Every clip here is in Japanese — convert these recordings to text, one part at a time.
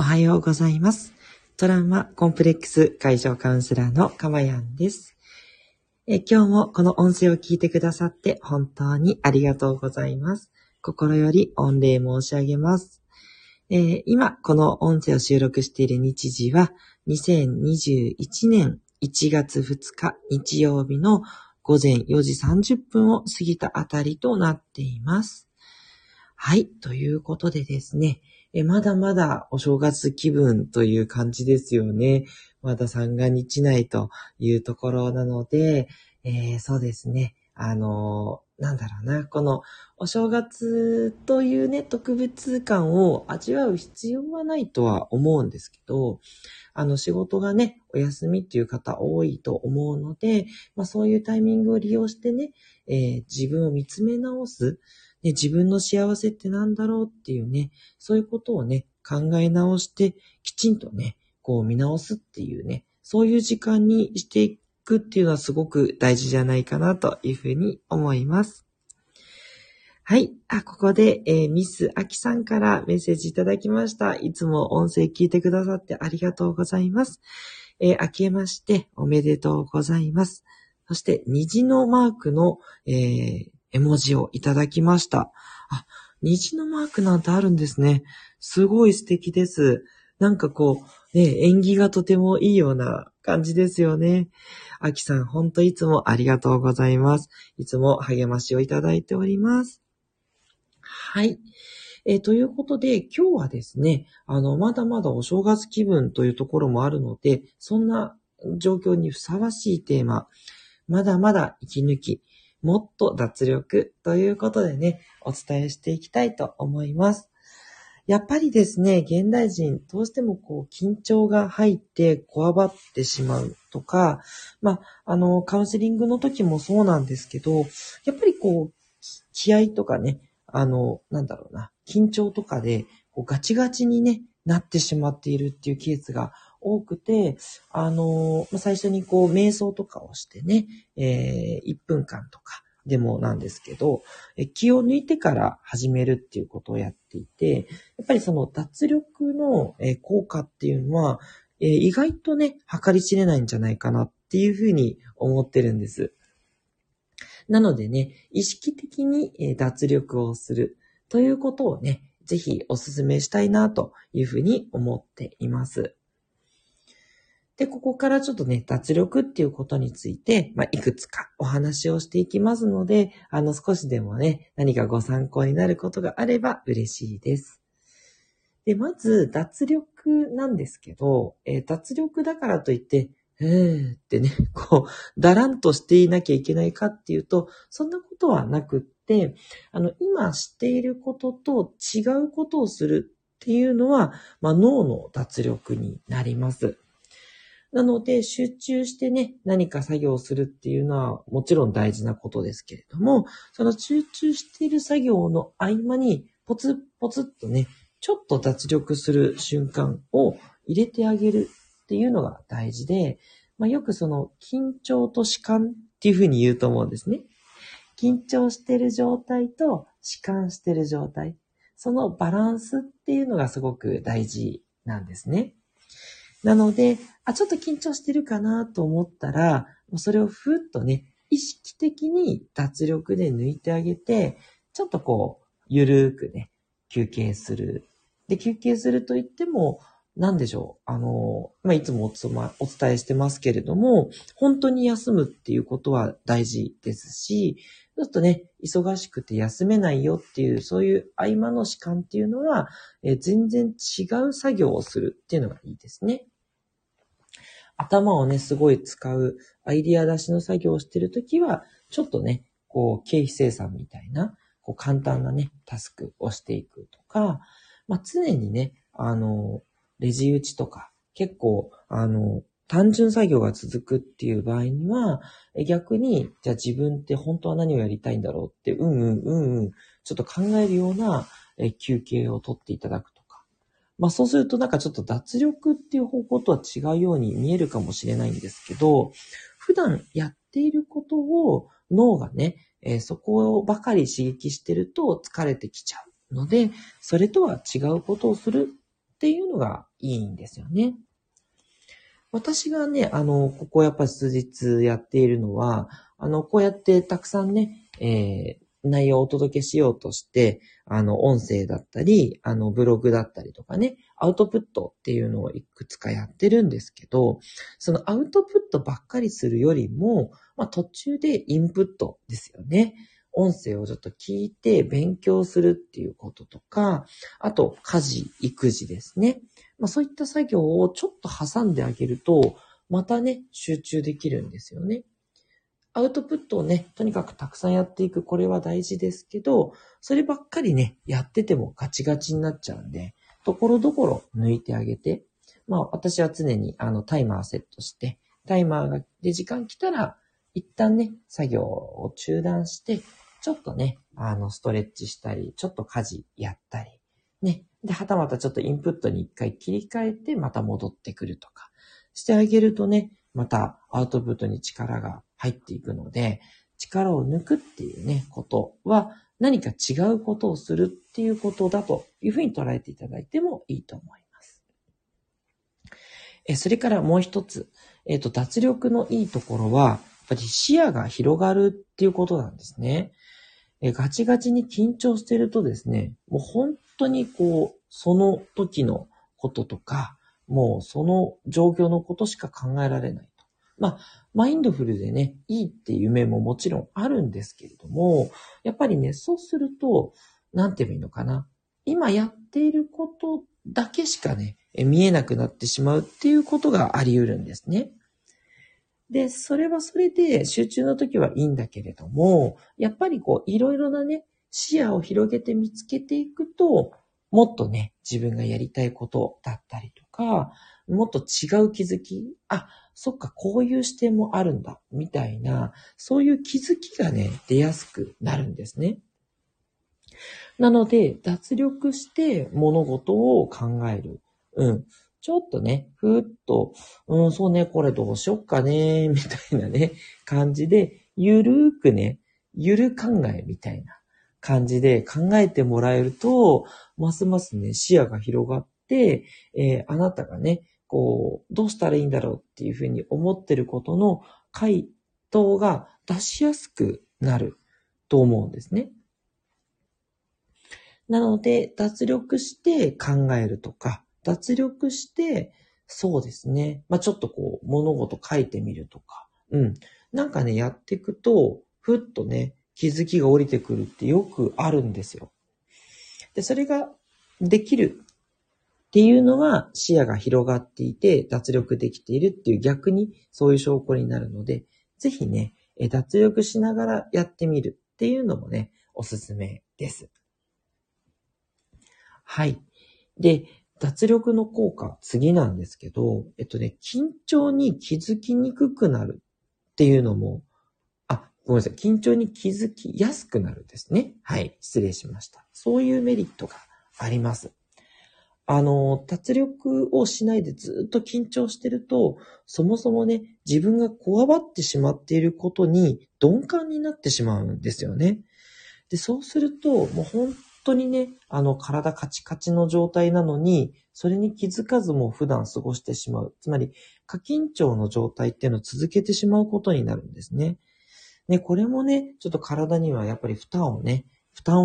おはようございます。トラウマコンプレックス解消カウンセラーのかまやんです。今日もこの音声を聞いてくださって本当にありがとうございます。心より御礼申し上げます。今この音声を収録している日時は2021年1月2日日曜日の午前4時30分を過ぎたあたりとなっています。はい、ということでですね、まだまだお正月気分という感じですよね。まだ三が日内というところなので、そうですね。なんだろうな、このお正月というね、特別感を味わう必要はないとは思うんですけど、仕事がね、お休みっていう方多いと思うので、そういうタイミングを利用してね、自分を見つめ直す、ね、自分の幸せってなんだろうっていうね、そういうことをね、考え直して、きちんとね、こう見直すっていうね、そういう時間にしていくっていうのはすごく大事じゃないかなというふうに思います。はい。ここで、ミス・アキさんからメッセージいただきました。いつも音声聞いてくださってありがとうございます。明けましておめでとうございます。そして、虹のマークの、絵文字をいただきました。虹のマークなんてあるんですね。すごい素敵です。なんかこう、ね、縁起がとてもいいような感じですよね。あきさん、ほんといつもありがとうございます。いつも励ましをいただいております。はい。ということで、今日はですね、まだまだお正月気分というところもあるので、そんな状況にふさわしいテーマ、まだまだ息抜き、もっと脱力ということでね、お伝えしていきたいと思います。やっぱりですね、現代人、どうしてもこう、緊張が入って、こわばってしまうとか、カウンセリングの時もそうなんですけど、やっぱりこう、気合とかね、緊張とかで、こうガチガチにね、なってしまっているっていうケースが多くて、最初にこう、瞑想とかをしてね、1分間とか、でもなんですけど、気を抜いてから始めるっていうことをやっていて、やっぱりその脱力の効果っていうのは、意外とね、計り知れないんじゃないかなっていうふうに思ってるんです。なのでね、意識的に脱力をするということをね、ぜひお勧めしたいなというふうに思っています。で、ここからちょっとね、脱力っていうことについて、いくつかお話をしていきますので、少しでもね、何かご参考になることがあれば嬉しいです。で、まず、脱力なんですけど、脱力だからといって、ってね、こう、だらんとしていなきゃいけないかっていうと、そんなことはなくって、今していることと違うことをするっていうのは、脳の脱力になります。なので、集中してね、何か作業をするっていうのはもちろん大事なことですけれども、その集中している作業の合間にポツポツっとね、ちょっと脱力する瞬間を入れてあげるっていうのが大事で、よくその緊張と弛緩っていうふうに言うと思うんですね。緊張している状態と弛緩している状態、そのバランスっていうのがすごく大事なんですね。なので、ちょっと緊張してるかなと思ったら、それをふっとね、意識的に脱力で抜いてあげて、ちょっとこう、ゆるーくね、休憩する。で、休憩するといっても、なんでしょう。いつもお伝えしてますけれども、本当に休むっていうことは大事ですし、ちょっとね、忙しくて休めないよっていう、そういう合間の時間っていうのは、全然違う作業をするっていうのがいいですね。頭をね、すごい使うアイディア出しの作業をしているときは、ちょっとね、こう、経費精算みたいな、こう、簡単なね、タスクをしていくとか、常にね、レジ打ちとか、結構、単純作業が続くっていう場合には、逆に、じゃあ自分って本当は何をやりたいんだろうって、ちょっと考えるような休憩をとっていただくとか。そうするとなんかちょっと脱力っていう方向とは違うように見えるかもしれないんですけど、普段やっていることを脳がね、そこばかり刺激してると疲れてきちゃうので、それとは違うことをするっっていうのがいいんですよね。私がね、ここやっぱり数日やっているのは、こうやってたくさんね、内容をお届けしようとして、音声だったり、ブログだったりとかね、アウトプットっていうのをいくつかやってるんですけど、そのアウトプットばっかりするよりも、まあ途中でインプットですよね。音声をちょっと聞いて勉強するっていうこととか、あと家事、育児ですね。まあそういった作業をちょっと挟んであげると、またね、集中できるんですよね。アウトプットをね、とにかくたくさんやっていく、これは大事ですけど、そればっかりね、やっててもガチガチになっちゃうんで、ところどころ抜いてあげて、まあ私は常にタイマーセットして、タイマーで時間来たら、一旦ね、作業を中断して、ちょっとね、ストレッチしたり、ちょっと家事やったり、ね。で、はたまたちょっとインプットに一回切り替えて、また戻ってくるとか、してあげるとね、またアウトプットに力が入っていくので、力を抜くっていうね、ことは、何か違うことをするっていうことだというふうに捉えていただいてもいいと思います。それからもう一つ、脱力のいいところは、やっぱり視野が広がるっていうことなんですね。ガチガチに緊張しているとですね、もう本当にこう、その時のこととか、もうその状況のことしか考えられないと。まあ、マインドフルでね、いいっていう面ももちろんあるんですけれども、やっぱりね、そうすると、なんて言えばいいのかな。今やっていることだけしかね、見えなくなってしまうっていうことがあり得るんですね。で、それはそれで集中の時はいいんだけれども、やっぱりこういろいろなね、視野を広げて見つけていくと、もっとね、自分がやりたいことだったりとか、もっと違う気づき、あ、そっか、こういう視点もあるんだ、みたいな、そういう気づきがね、出やすくなるんですね。なので、脱力して物事を考える。うん。ちょっとね、ふーっと、そうね、これどうしよっかね、みたいなね、感じで、ゆるーくね、ゆる考えみたいな感じで考えてもらえると、ますますね、視野が広がって、あなたがね、こう、どうしたらいいんだろうっていうふうに思ってることの回答が出しやすくなると思うんですね。なので、脱力して考えるとか、脱力して、そうですね。まあ、ちょっとこう、物事書いてみるとか。うん。なんかね、やっていくと、ふっとね、気づきが降りてくるってよくあるんですよ。で、それができるっていうのは、視野が広がっていて、脱力できているっていう逆に、そういう証拠になるので、ぜひね、脱力しながらやってみるっていうのもね、おすすめです。はい。で、脱力の効果、次なんですけど、緊張に気づきにくくなるっていうのも、あ、ごめんなさい、緊張に気づきやすくなるですね。はい、失礼しました。そういうメリットがあります。脱力をしないでずっと緊張してると、そもそもね、自分がこわばってしまっていることに鈍感になってしまうんですよね。で、そうすると、もう本当にね、体カチカチの状態なのに、それに気づかずも普段過ごしてしまう。つまり、過緊張の状態っていうのを続けてしまうことになるんですね。ね、これもね、ちょっと体にはやっぱり負担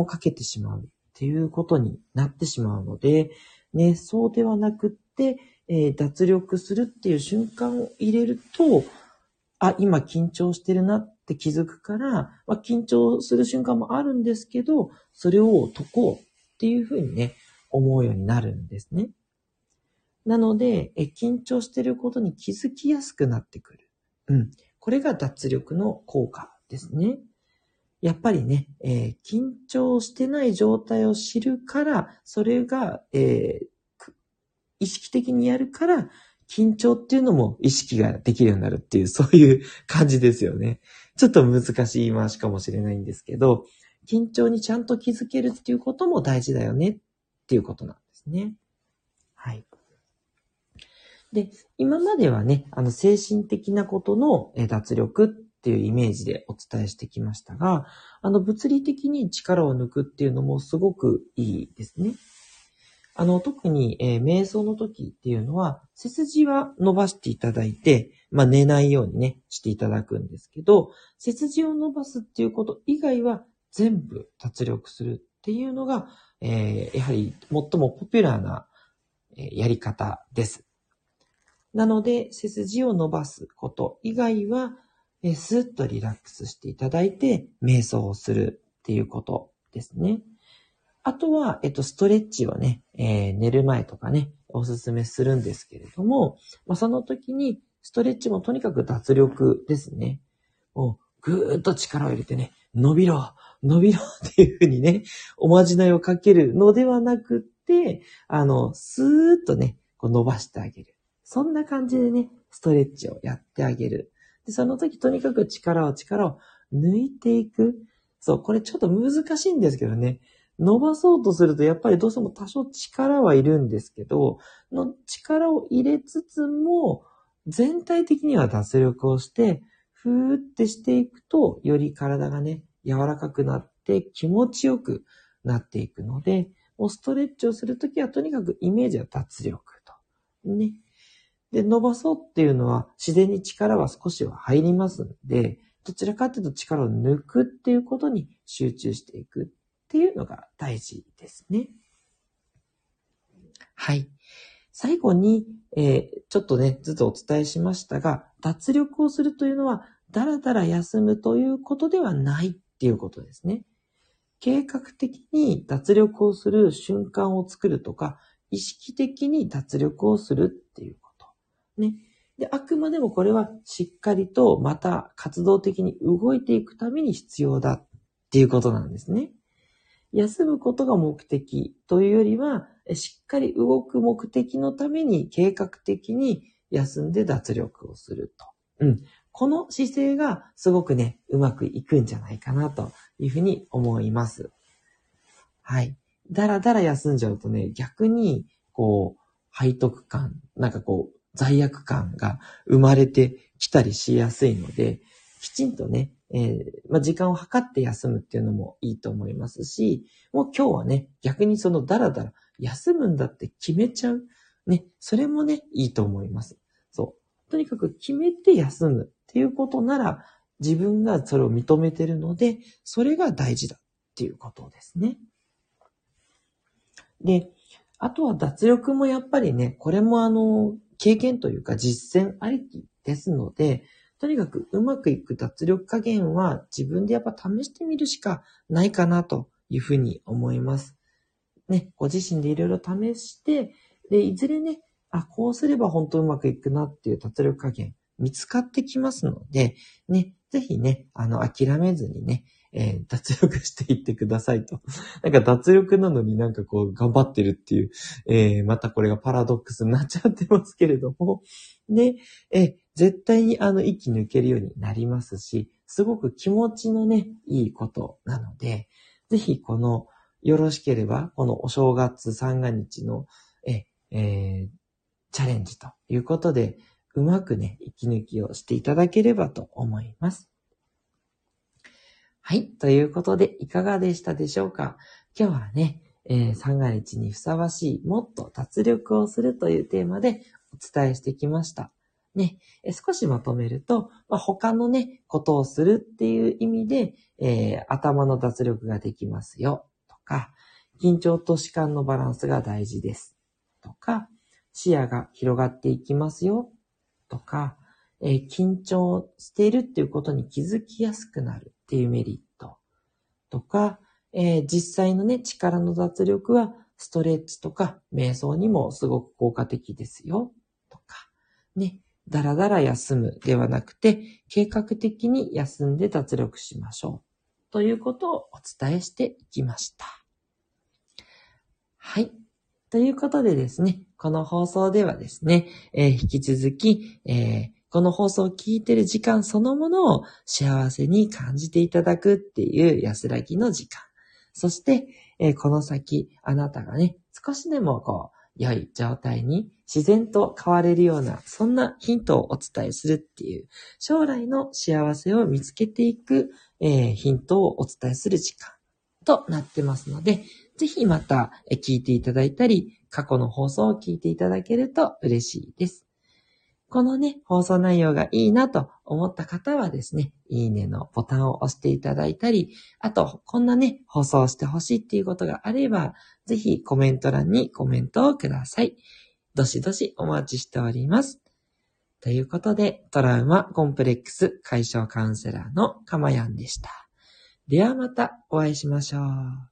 をかけてしまうっていうことになってしまうので、ね、そうではなくって、脱力するっていう瞬間を入れると、あ、今緊張してるなって気づくから、まあ、緊張する瞬間もあるんですけど、それを解こうっていうふうにね、思うようになるんですね。なので、緊張してることに気づきやすくなってくる。うん。これが脱力の効果ですね。やっぱりね、緊張してない状態を知るから、それが、意識的にやるから、緊張っていうのも意識ができるようになるっていう、そういう感じですよね。ちょっと難しい回しかもしれないんですけど、緊張にちゃんと気づけるっていうことも大事だよねっていうことなんですね。はい。で、今まではね、精神的なことの脱力っていうイメージでお伝えしてきましたが、物理的に力を抜くっていうのもすごくいいですね。特に、瞑想の時っていうのは、背筋は伸ばしていただいて、寝ないようにね、していただくんですけど、背筋を伸ばすっていうこと以外は全部脱力するっていうのが、やはり最もポピュラーなやり方です。なので、背筋を伸ばすこと以外は、スーッとリラックスしていただいて、瞑想をするっていうことですね。あとは、ストレッチをね、寝る前とかね、おすすめするんですけれども、その時に、ストレッチもとにかく脱力ですね。もう、ぐーっと力を入れてね、伸びろっていうふうにね、おまじないをかけるのではなくって、スーッとね、こう伸ばしてあげる。そんな感じでね、ストレッチをやってあげる。で、その時とにかく力を抜いていく。そう、これちょっと難しいんですけどね。伸ばそうとするとやっぱりどうしても多少力はいるんですけど、の力を入れつつも、全体的には脱力をして、ふーってしていくと、より体がね、柔らかくなって気持ちよくなっていくので、もうストレッチをするときはとにかくイメージは脱力と。ね。で、伸ばそうっていうのは自然に力は少しは入りますので、どちらかというと力を抜くっていうことに集中していくっていうのが大事ですね。はい。最後に、ちょっとね、ずっとお伝えしましたが、脱力をするというのは、だらだら休むということではないっていうことですね。計画的に脱力をする瞬間を作るとか、意識的に脱力をするっていうこと。ね。で、あくまでもこれはしっかりとまた活動的に動いていくために必要だっていうことなんですね。休むことが目的というよりは、しっかり動く目的のために計画的に休んで脱力をすると。うん。この姿勢がすごくね、うまくいくんじゃないかなというふうに思います。はい。だらだら休んじゃうとね、逆に、背徳感、罪悪感が生まれてきたりしやすいので、きちんとね、時間を計って休むっていうのもいいと思いますし、もう今日はね、逆にそのだらだら休むんだって決めちゃう。ね、それもね、いいと思います。そう。とにかく決めて休むっていうことなら、自分がそれを認めてるので、それが大事だっていうことですね。で、あとは脱力もやっぱりね、これも経験というか実践ありきですので、とにかくうまくいく脱力加減は自分でやっぱ試してみるしかないかなというふうに思います。ね、ご自身でいろいろ試して、で、いずれね、こうすれば本当うまくいくなっていう脱力加減見つかってきますので、ね、ぜひね、諦めずにね、脱力していってくださいと。脱力なのに頑張ってるっていう、またこれがパラドックスになっちゃってますけれども、ね、絶対に息抜けるようになりますし、すごく気持ちのね、いいことなので、ぜひよろしければ、このお正月三が日の、チャレンジということで、うまくね、息抜きをしていただければと思います。はい。ということで、いかがでしたでしょうか？今日はね、三が日にふさわしい、もっと脱力をするというテーマでお伝えしてきました。ね、少しまとめると、他のね、ことをするっていう意味で、頭の脱力ができますよとか、緊張と弛緩のバランスが大事ですとか、視野が広がっていきますよとか、緊張しているっていうことに気づきやすくなるっていうメリットとか、実際のね、力の脱力はストレッチとか瞑想にもすごく効果的ですよとか、ね、だらだら休むではなくて、計画的に休んで脱力しましょう。ということをお伝えしていきました。はい。ということでですね、この放送ではですね、引き続き、この放送を聞いている時間そのものを幸せに感じていただくっていう安らぎの時間。そして、この先、あなたがね、少しでも良い状態に自然と変われるような、そんなヒントをお伝えするっていう、将来の幸せを見つけていく、ヒントをお伝えする時間となってますので、ぜひまた聞いていただいたり、過去の放送を聞いていただけると嬉しいです。このね、放送内容がいいなと思った方はですね、いいねのボタンを押していただいたり、あと、こんなね、放送してほしいっていうことがあれば、ぜひコメント欄にコメントをください。どしどしお待ちしております。ということで、トラウマ・コンプレックス解消カウンセラーのかまやんでした。ではまたお会いしましょう。